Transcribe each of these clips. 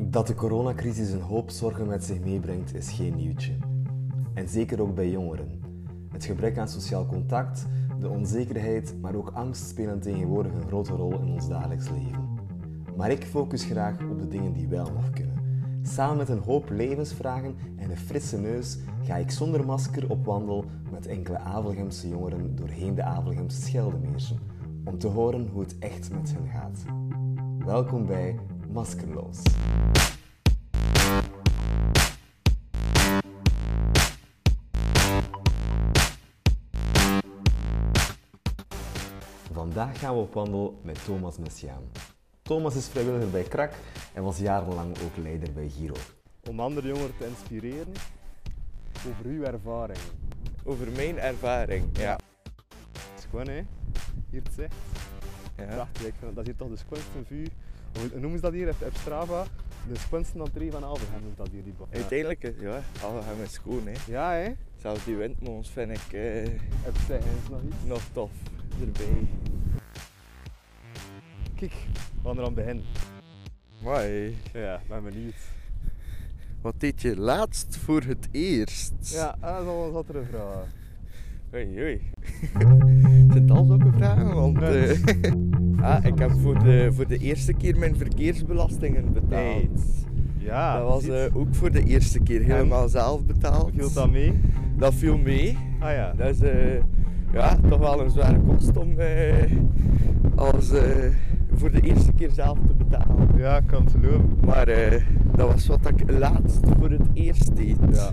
Dat de coronacrisis een hoop zorgen met zich meebrengt, is geen nieuwtje. En zeker ook bij jongeren. Het gebrek aan sociaal contact, de onzekerheid, maar ook angst spelen tegenwoordig een grote rol in ons dagelijks leven. Maar ik focus graag op de dingen die wel nog kunnen. Samen met een hoop levensvragen en een frisse neus ga ik zonder masker op wandel met enkele Avelgemse jongeren doorheen de Avelgemse Scheldemeersen, om te horen hoe het echt met hen gaat. Welkom bij Maskerloos. Vandaag gaan we op wandel met Thomas Messiaan. Thomas is vrijwilliger bij Krak en was jarenlang ook leider bij Chiro. Om andere jongeren te inspireren over uw ervaring. Over mijn ervaring, ja. Het is gewoon, hè? Hier het zegt. Ja. Prachtig, dat is hier toch de schoonste vuur. Hoe noemen ze dat hier op Strava? De schoonste entree van Avelgem noemt dat hier. Die bocht. Uiteindelijk, ja, Avelgem is schoon, hè? Ja, hè? Zelfs die windmolens vind ik is nog iets. Nog tof erbij. Kijk, we gaan er aan beginnen. Mooi. Ja, ben benieuwd. Wat deed je laatst voor het eerst? Ja, dat is al een andere vraag. Oei, oei. Zijn het al zulke vragen? Want, ik heb voor de eerste keer mijn verkeersbelastingen betaald. Ja, dat was ook voor de eerste keer helemaal zelf betaald. Viel dat mee? Dat viel mee. Ah ja. Dat is toch wel een zware kost om voor de eerste keer zelf te betalen. Ja, ik kan het geloven. Maar dat was wat ik laatst voor het eerst deed. Ja.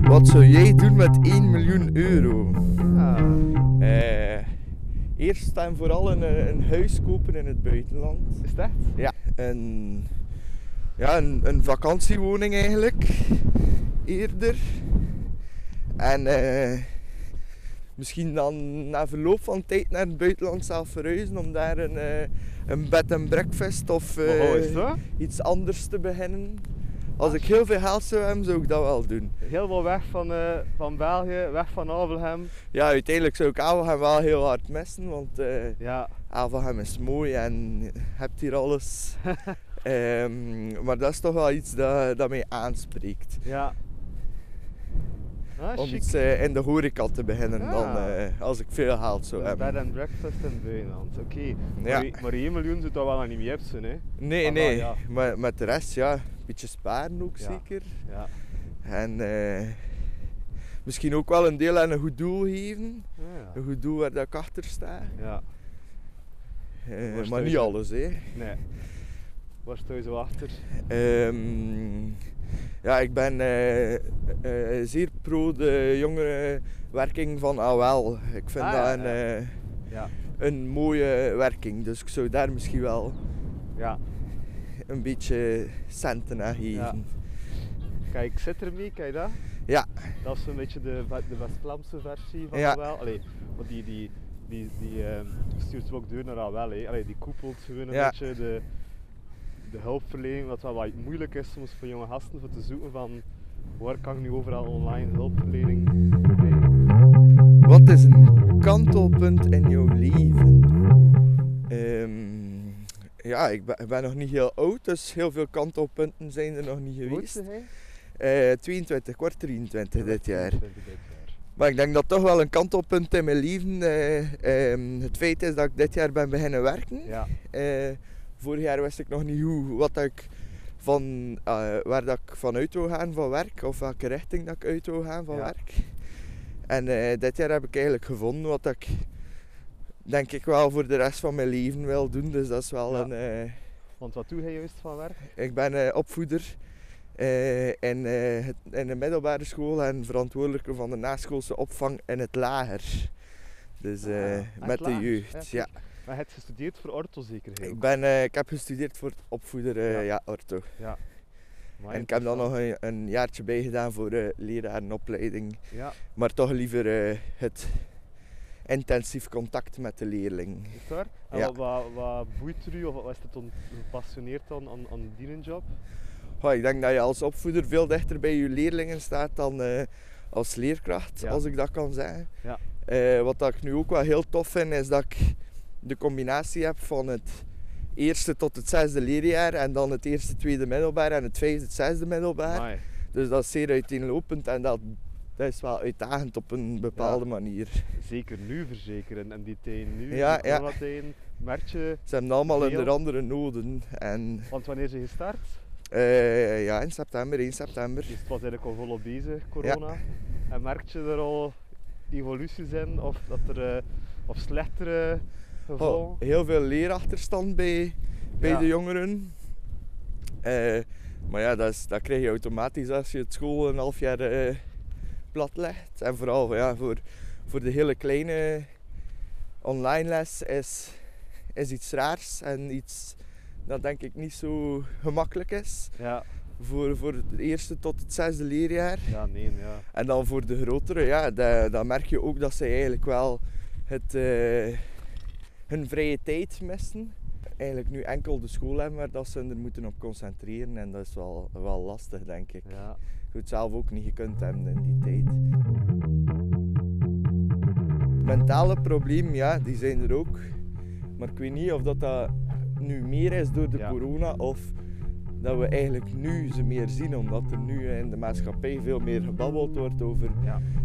Wat zou jij doen met 1 miljoen euro? Ja. Eerst en vooral een huis kopen in het buitenland. Is dat? Ja. Een vakantiewoning eigenlijk. Eerder. En misschien dan na verloop van tijd naar het buitenland zelf verhuizen om daar een bed and breakfast of iets anders te beginnen. Als ik heel veel geld zou hebben, zou ik dat wel doen. Heel veel weg van België, weg van Avelgem. Ja, uiteindelijk zou ik Avelgem wel heel hard missen, want Avelgem is mooi en je hebt hier alles. Maar dat is toch wel iets dat mij aanspreekt. Ja. Om iets in de horeca te beginnen als ik veel geld zou hebben. Bed and breakfast in Buitenland, oké. Maar 1 miljoen zou dat wel nog niet meer hebben, hè? Nee. Ja. Maar met de rest, ja. Beetje sparen ook zeker. Ja. En misschien ook wel een deel aan een goed doel geven. Ja. Een goed doel waar ik achter sta. Ja. Maar niet alles, hè? Nee. Waar sta je zo achter? Ik ben zeer pro de jongerenwerking van AOL. Ik vind dat een mooie werking, dus ik zou daar misschien wel een beetje centen naar geven. Ja. Kijk, zit ermee, kijk dat? Ja. Dat is een beetje de West-Vlaamse versie van AOL. Allee, want die stuurt ook door naar AOL, hè. Allee, die koepelt gewoon een beetje de hulpverlening, wat wel wat moeilijk is soms voor jonge gasten voor te zoeken van waar kan ik nu overal online hulpverlening bij. Wat is een kantelpunt in jouw leven? Ik ben nog niet heel oud, dus heel veel kantelpunten zijn er nog niet geweest. Hoe 22, kwart 23 dit jaar. Maar ik denk dat toch wel een kantelpunt in mijn leven het feit is dat ik dit jaar ben beginnen werken. Ja. Vorig jaar wist ik nog niet waar dat ik van uit wil gaan van werk, of welke richting dat ik uit wil gaan van werk. En dit jaar heb ik eigenlijk gevonden wat ik denk ik wel voor de rest van mijn leven wil doen, dus dat is wel een... Want wat doe jij juist van werk? Ik ben opvoeder in de middelbare school en verantwoordelijke van de naschoolse opvang in het lager. Dus met de jeugd, ja. Maar je hebt gestudeerd voor ortho zeker? Ik heb gestudeerd voor het opvoeder, ortho. Ja. En ik heb dan nog een jaartje bij gedaan voor lerarenopleiding. Ja. Maar toch liever het intensief contact met de leerling. Is waar? En wat boeit er u of wat is het gepassioneerd aan die job? Oh, ik denk dat je als opvoeder veel dichter bij je leerlingen staat dan als leerkracht, als ik dat kan zeggen. Ja. Wat dat ik nu ook wel heel tof vind, is dat ik de combinatie heb van het eerste tot het zesde leerjaar en dan het eerste, tweede middelbaar en het vijfde, het zesde middelbaar. Amai. Dus dat is zeer uiteenlopend en dat is wel uitdagend op een bepaalde manier. Zeker nu verzekeren en die teen nu, coronatijden, merk je... Ze hebben allemaal onder andere noden. En... Want wanneer zijn gestart? In september, 1 september. Dus het was eigenlijk al volop bezig, corona. Ja. En merk je er al evoluties in of dat er of slechtere gevallen? Oh, heel veel leerachterstand bij de jongeren. Maar ja, dat krijg je automatisch als je het school een half jaar plat legt. En vooral voor de hele kleine online les is iets raars en iets dat denk ik niet zo gemakkelijk is. Ja. Voor het eerste tot het zesde leerjaar. Ja, nee, ja. En dan voor de grotere, dan merk je ook dat zij eigenlijk wel hun vrije tijd missen. Eigenlijk nu enkel de school hebben waar dat ze er moeten op concentreren en dat is wel lastig, denk ik. Ja. Je moet het zelf ook niet gekund hebben in die tijd. Mentale problemen, die zijn er ook. Maar ik weet niet of dat nu meer is door de corona of dat we eigenlijk nu ze meer zien, omdat er nu in de maatschappij veel meer gebabbeld wordt over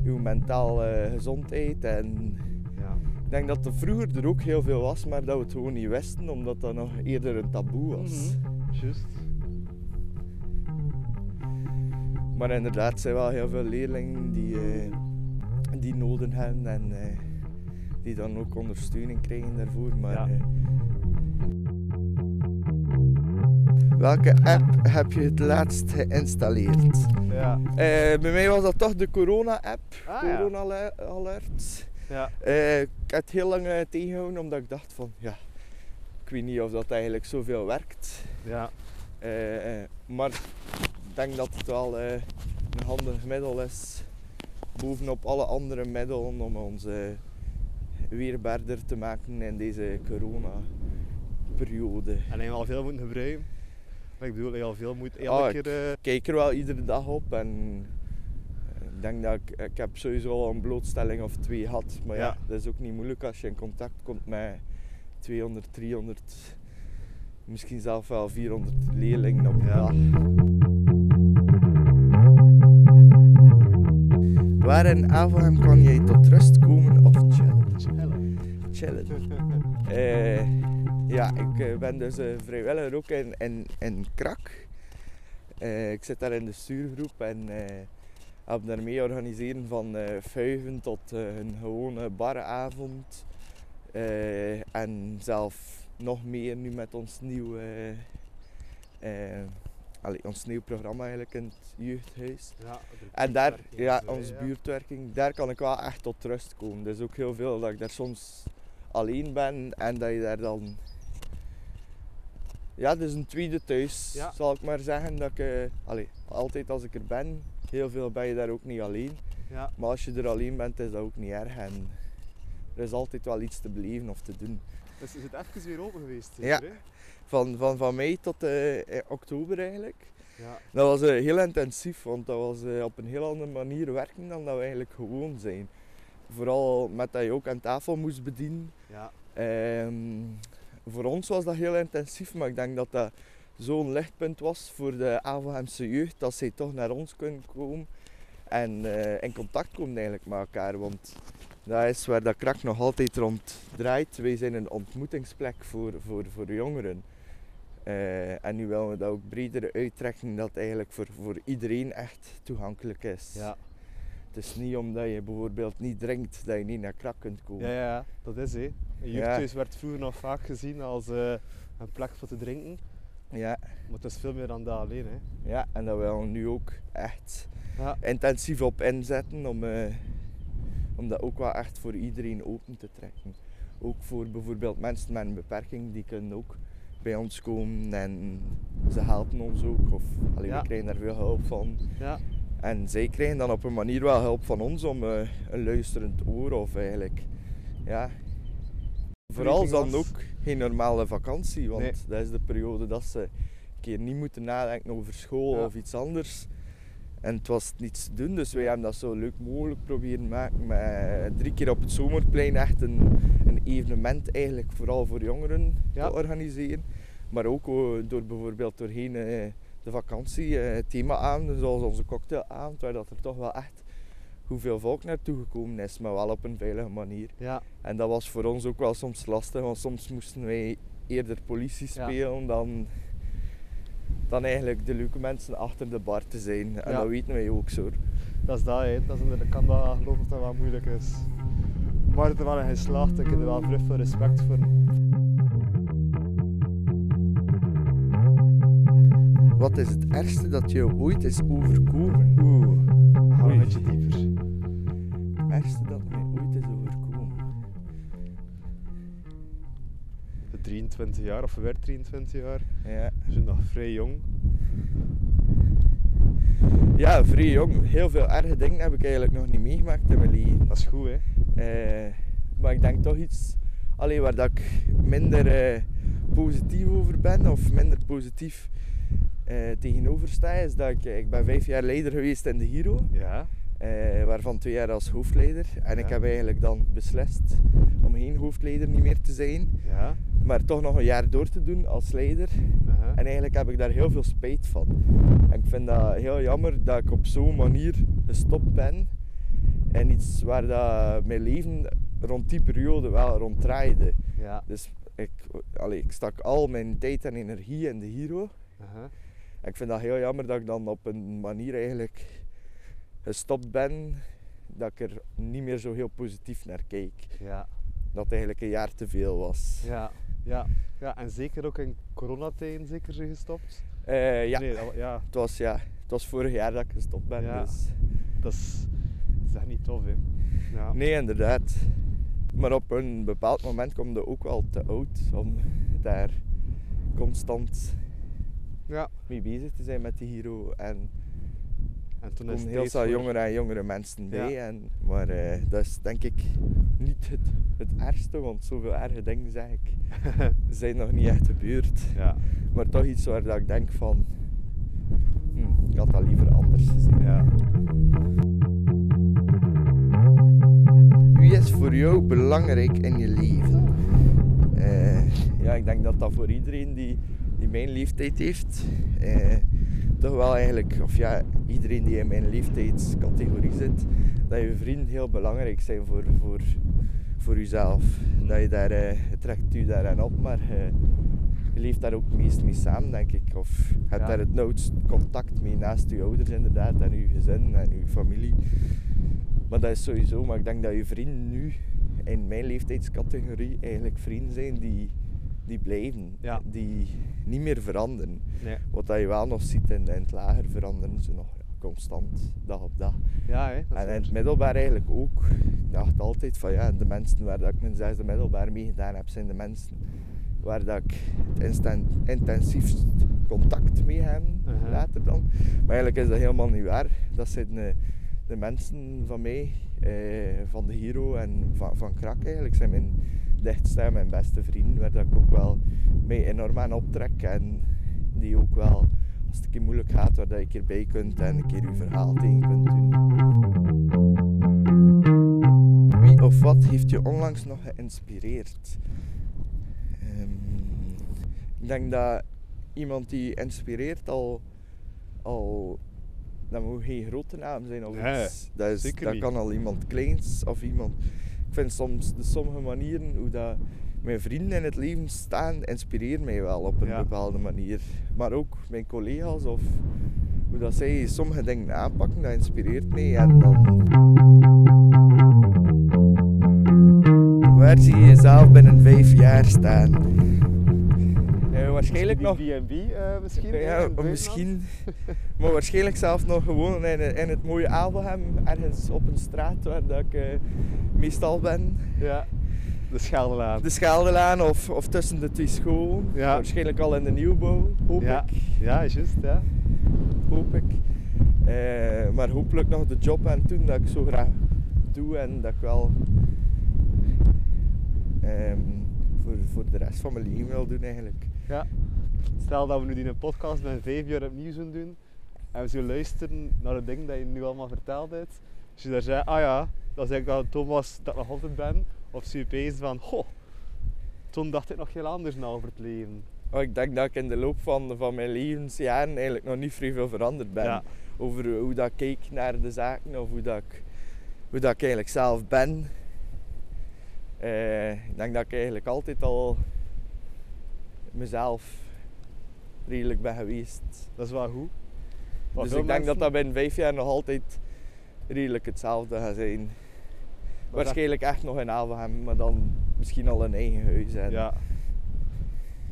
uw mentale gezondheid. En ik denk dat er vroeger er ook heel veel was, maar dat we het gewoon niet wisten, omdat dat nog eerder een taboe was. Mm-hmm. Juist. Maar inderdaad zijn wel heel veel leerlingen die noden hebben en die dan ook ondersteuning krijgen daarvoor. Maar, welke app heb je het laatst geïnstalleerd? Ja. Bij mij was dat toch de Corona-app, Corona-alert. Ja. Ik heb het heel lang tegengehouden omdat ik dacht van, ik weet niet of dat eigenlijk zoveel werkt. Ja. Maar ik denk dat het wel een handig middel is, bovenop alle andere middelen, om ons weerbaarder te maken in deze corona-periode. En heb je al veel moeten gebruiken? Ik bedoel, je al veel moet keer... Ik kijk er wel iedere dag op en ik denk dat ik heb sowieso al een blootstelling of 2 gehad. Maar dat is ook niet moeilijk als je in contact komt met 200, 300, misschien zelfs wel 400 leerlingen op een dag. Waar in Avelgem kan jij tot rust komen of chillen? Chillen. Ik ben dus vrijwilliger ook in Krak. Ik zit daar in de stuurgroep en heb daarmee organiseren van vuiven tot een gewone baravond. En zelf nog meer nu met ons nieuw programma eigenlijk in het jeugdhuis. Ja, en daar, onze buurtwerking, daar kan ik wel echt tot rust komen. Dus ook heel veel dat ik daar soms alleen ben en dat je daar dan... Ja, dus een tweede thuis, zal ik maar zeggen. Dat ik, altijd als ik er ben, heel veel ben je daar ook niet alleen. Ja. Maar als je er alleen bent, is dat ook niet erg. En er is altijd wel iets te beleven of te doen. Dus is het even weer open geweest? Zeker, ja, van mei tot oktober eigenlijk. Ja. Dat was heel intensief, want dat was op een heel andere manier werken dan dat we eigenlijk gewoon zijn. Vooral met dat je ook aan tafel moest bedienen. Ja. Voor ons was dat heel intensief, maar ik denk dat dat zo'n lichtpunt was voor de Avelgemse jeugd, dat zij toch naar ons kunnen komen en in contact komen eigenlijk met elkaar. Want dat is waar dat Krak nog altijd rond draait. Wij zijn een ontmoetingsplek voor jongeren. En nu willen we dat ook breder uittrekken, dat het eigenlijk voor iedereen echt toegankelijk is. Ja. Het is niet omdat je bijvoorbeeld niet drinkt dat je niet naar Krak kunt komen. Ja, dat is hé. Een jeugdhuis werd vroeger nog vaak gezien als een plek voor te drinken. Ja. Maar het is veel meer dan dat alleen hé. Ja, en daar willen we nu ook echt intensief op inzetten om dat ook wel echt voor iedereen open te trekken. Ook voor bijvoorbeeld mensen met een beperking, die kunnen ook bij ons komen en ze helpen ons ook. Of we krijgen daar veel hulp van. Ja. En zij krijgen dan op een manier wel hulp van ons om een luisterend oor of eigenlijk, Vooral dan ook geen normale vakantie, want dat is de periode dat ze een keer niet moeten nadenken over school of iets anders. En het was niets te doen, dus wij hebben dat zo leuk mogelijk proberen maken met 3 keer op het Zomerplein echt een evenement eigenlijk vooral voor jongeren te organiseren. Maar ook door bijvoorbeeld doorheen de vakantie het thema aan, zoals onze cocktailavond, waar dat er toch wel echt hoeveel volk naartoe gekomen is, maar wel op een veilige manier. Ja. En dat was voor ons ook wel soms lastig, want soms moesten wij eerder politie spelen dan eigenlijk de leuke mensen achter de bar te zijn. En dat weten wij ook zo. Dat is dat, hè. Dat is inderdaad, kan dat, geloof ik, dat wel moeilijk is. Maar het is wel een geslaagd, ik heb er wel vrucht voor respect voor. Wat is het ergste dat je ooit is overkomen? We gaan een beetje dieper. Het ergste dat mij ooit is overkomen? De 23 jaar, of werd 23 jaar. Ja. Dus nog vrij jong. Ja, vrij jong. Heel veel erge dingen heb ik eigenlijk nog niet meegemaakt in mijn leven. Dat is goed, hè? Maar ik denk toch iets waar dat ik minder positief over ben, of minder positief tegenover sta, is dat ik ben 5 jaar leider geweest in de Chiro, waarvan 2 jaar als hoofdleider. En ik heb eigenlijk dan beslist om geen hoofdleider niet meer te zijn, maar toch nog een jaar door te doen als leider. En eigenlijk heb ik daar heel veel spijt van. En ik vind dat heel jammer dat ik op zo'n manier gestopt ben. En iets waar dat mijn leven rond die periode wel rond draaide. Ja. Dus ik stak al mijn tijd en energie in de Chiro. En ik vind dat heel jammer dat ik dan op een manier eigenlijk gestopt ben, dat ik er niet meer zo heel positief naar keek. Ja. Dat het eigenlijk een jaar te veel was. Ja, en zeker ook in coronatijden zeker zo gestopt? Het was vorig jaar dat ik gestopt ben. Ja. Dus. Dat is echt niet tof, hè? Ja. Nee, inderdaad. Maar op een bepaald moment kom je ook wel te oud om daar constant mee bezig te zijn met de Chiro. En toen er komen heel veel jongere en jongere mensen bij. Ja. Maar dat is denk ik niet het ergste, want zoveel erge dingen zeg ik zijn nog niet echt gebeurd. Ja. Maar toch iets waar dat ik denk van, ik had dat liever anders gezien. Ja. Wie is voor jou belangrijk in je leven? Ik denk dat voor iedereen die mijn leeftijd heeft, toch wel eigenlijk, iedereen die in mijn leeftijdscategorie zit, dat je vrienden heel belangrijk zijn voor jezelf. Dat je daar, het trekt u daaraan op, maar je leeft daar ook het meest mee samen, denk ik. Of je hebt daar het nauwst contact mee naast je ouders inderdaad, en je gezin en je familie. Maar dat is sowieso, maar ik denk dat je vrienden nu in mijn leeftijdscategorie eigenlijk vrienden zijn die blijven, die niet meer veranderen. Nee. Wat dat je wel nog ziet in het lager veranderen ze nog constant, dag op dag. Ja, hè, dat en in het middelbaar eigenlijk ook. Ik dacht altijd van de mensen waar dat ik mijn 6e middelbaar mee gedaan heb, zijn de mensen waar dat ik het intensiefst contact mee heb, later dan. Maar eigenlijk is dat helemaal niet waar. Dat zijn de mensen van mij, van de Chiro en van Krak eigenlijk, zijn mijn dichtste en mijn beste vrienden, waar ik ook wel mee enorm aan optrek en die ook wel, als het een keer moeilijk gaat, waar je erbij kunt en een keer je verhaal tegen kunt doen. Wie of wat heeft je onlangs nog geïnspireerd? Ik denk dat iemand die inspireert dat moet geen grote naam zijn of iets. Dat kan al iemand kleins of iemand. Ik vind soms de sommige manieren hoe dat mijn vrienden in het leven staan, inspireren mij wel op een bepaalde manier. Maar ook mijn collega's of hoe dat zij sommige dingen aanpakken, dat inspireert mij. En dan... Waar zie je jezelf binnen 5 jaar staan? Waarschijnlijk nog B&B misschien? Ja, misschien. Maar waarschijnlijk zelf nog gewoon in het mooie Avelgem, ergens op een straat waar dat ik meestal ben. Ja, de Scheldelaan. De Scheldelaan of tussen de 2 scholen. Ja. Waarschijnlijk al in de nieuwbouw, hoop ik. Ja, juist. Ja. Hoop ik. Maar hopelijk nog de job aan doen dat ik zo graag doe en dat ik wel... voor de rest van mijn leven wil doen eigenlijk. Ja. Stel dat we nu die podcast met 5 jaar opnieuw zullen doen en we zullen luisteren naar de dingen die je nu allemaal verteld hebt. Als je daar zegt, dat is eigenlijk dat Thomas dat nog altijd ben, of zie je opeens van, toen dacht ik nog heel anders na over het leven. Maar ik denk dat ik in de loop van mijn levensjaren eigenlijk nog niet vrij veel veranderd ben. Ja. Over hoe dat ik kijk naar de zaken of hoe dat ik eigenlijk zelf ben. Ik denk dat ik eigenlijk altijd al mezelf redelijk ben geweest. Dat is wel goed. Dus ik denk dat dat binnen 5 jaar nog altijd redelijk hetzelfde gaat zijn. Waarschijnlijk echt nog in Avelgem, maar dan misschien al een eigen huis. En... Ja.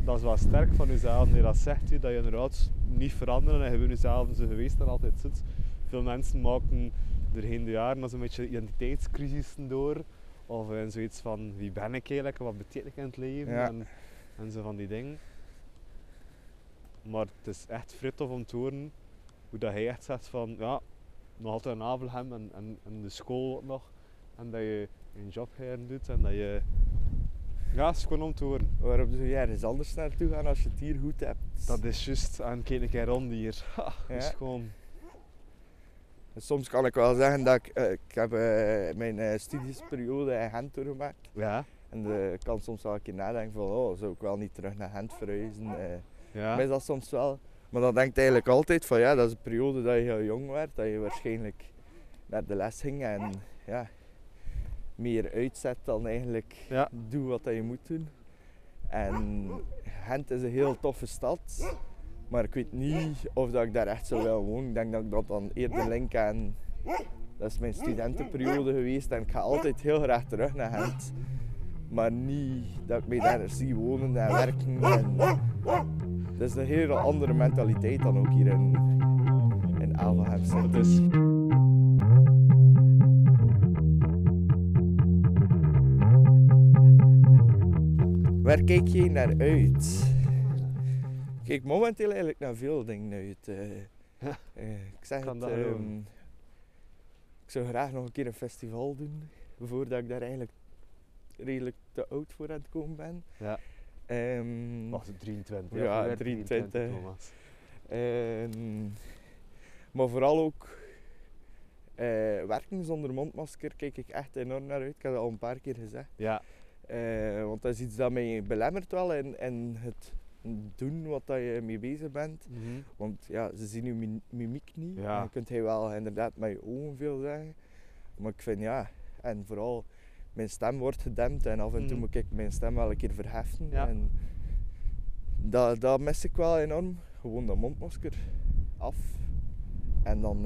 Dat is wel sterk van jezelf. Nee, dat zegt u dat je inderdaad niet veranderen en je bent jezelf zo geweest en altijd zit. Veel mensen maken doorheen de jaren als een beetje identiteitscrisissen door. Of zoiets van wie ben ik eigenlijk, wat betekent ik in het leven, ja. En zo van die dingen. Maar het is echt vrij tof om te horen hoe dat hij echt zegt van ja, nog altijd in Avelgem en de school nog. En dat je een job heren doet en dat je... Ja, het is gewoon om te horen. Waarom zou je ergens anders naartoe gaan als je het hier goed hebt? Dat is juist. En kijk een keer rond hier. Ha, ja. Is gewoon... Soms kan ik wel zeggen dat ik heb mijn studiesperiode in Gent doorgemaakt. Ja. En ik kan soms wel een keer nadenken van, oh, zou ik wel niet terug naar Gent verhuizen? Ja. Mij is dat soms wel. Maar dan denk je eigenlijk altijd van, ja, dat is een periode dat je heel jong werd. Dat je waarschijnlijk naar de les ging en ja... meer uitzet dan eigenlijk ja. Doe wat je moet doen. En Gent is een heel toffe stad, maar ik weet niet of dat ik daar echt zo wil wonen. Ik denk dat ik dat dan eerder link aan. Dat is mijn studentenperiode geweest en ik ga altijd heel graag terug naar Gent. Maar niet dat ik mij daar zie wonen en werken. En... Dat is een heel andere mentaliteit dan ook hier in Avelgem. Dus... Waar kijk je naar uit? Ik kijk momenteel eigenlijk naar veel dingen uit. Ik zeg het, ik zou graag nog een keer een festival doen, voordat ik daar eigenlijk redelijk te oud voor aan het komen ben. Ja. Was het 23? Ja, ja 23. Thomas. Maar vooral ook werken zonder mondmasker kijk ik echt enorm naar uit. Ik heb dat al een paar keer gezegd. Ja. Want dat is iets dat mij belemmert wel in het doen wat dat je mee bezig bent. Mm-hmm. Want ja, ze zien je mimiek niet. Ja. En je kunt hij wel inderdaad met je ogen veel zeggen. Maar ik vind ja, en vooral mijn stem wordt gedempt en af en toe moet ik mijn stem wel een keer verheffen. Ja. En dat mis ik wel enorm. Gewoon dat mondmasker af. En dan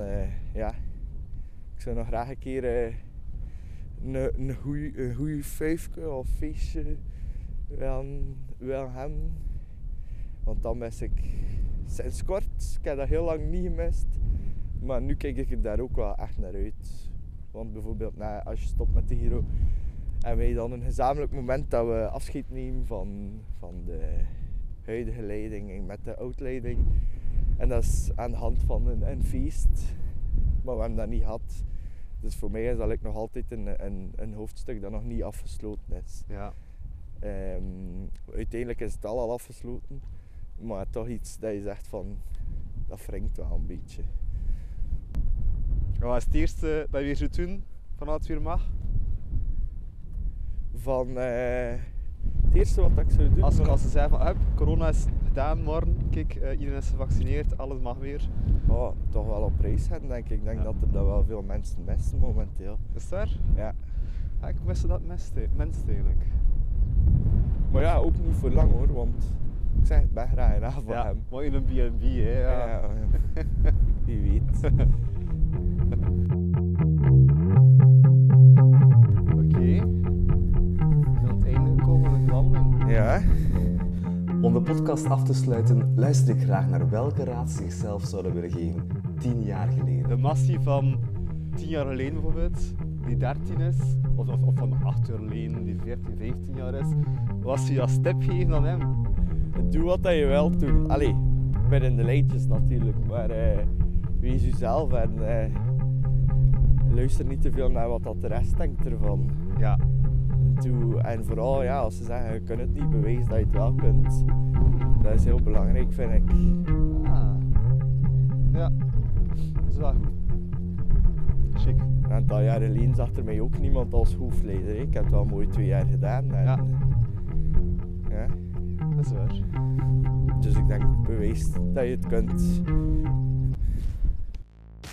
ja, ik zou nog graag een keer... een goeie vijfke of feestje wil hebben. Want dan mis ik sinds kort, ik heb dat heel lang niet gemist, maar nu kijk ik daar ook wel echt naar uit. Want bijvoorbeeld als je stopt met de Chiro en wij dan een gezamenlijk moment dat we afscheid nemen van de huidige leiding en met de oud-leiding. En dat is aan de hand van een feest, maar we hebben dat niet gehad. Dus voor mij is dat nog altijd een hoofdstuk dat nog niet afgesloten is. Ja. Uiteindelijk is het al afgesloten, maar toch iets dat je zegt van, dat wringt wel een beetje. Wat is het eerste dat je weer zult doen, vanuit het weer mag? Het eerste wat ik zou doen... Als ze zeggen van, corona is gedaan morgen, kijk, iedereen is gevaccineerd, alles mag weer. Oh, toch wel op prijs gaan, denk ik. Ik denk dat er dat wel veel mensen missen momenteel. Is dat? Ja. Ik mis dat mensen eigenlijk. Maar ja, ook niet voor lang hoor, want ik zeg het ben graag in Avelgem. Ja, maar in een B&B hè. Ja. Wie weet. Ja. Om de podcast af te sluiten, luister ik graag naar welke raad ze zichzelf zouden willen geven 10 jaar geleden. De Massie van 10 jaar geleden bijvoorbeeld, die 13 is, of van 8 jaar geleden, die 14, 15 jaar is. Wat zou je als tip geven aan hem? Doe wat je wilt doen. Allee, binnen de lijntjes natuurlijk, maar wees jezelf en luister niet te veel naar wat de rest denkt ervan. Ja. En vooral ja, als ze zeggen je kunt het niet, bewijs dat je het wel kunt. Dat is heel belangrijk vind ik. Ah. Ja, dat is wel goed. Chic. En een paar jaar geleden zag er mij ook niemand als hoefleider. Ik heb het wel mooi 2 jaar gedaan. En, ja. dat is waar. Dus ik denk, bewijs dat je het kunt.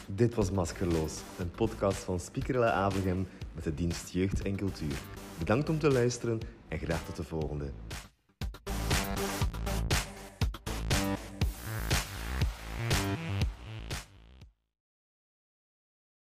Dit was Maskerloos, een podcast van Spiekerelle Avelgem met de dienst Jeugd en Cultuur. Bedankt om te luisteren en graag tot de volgende.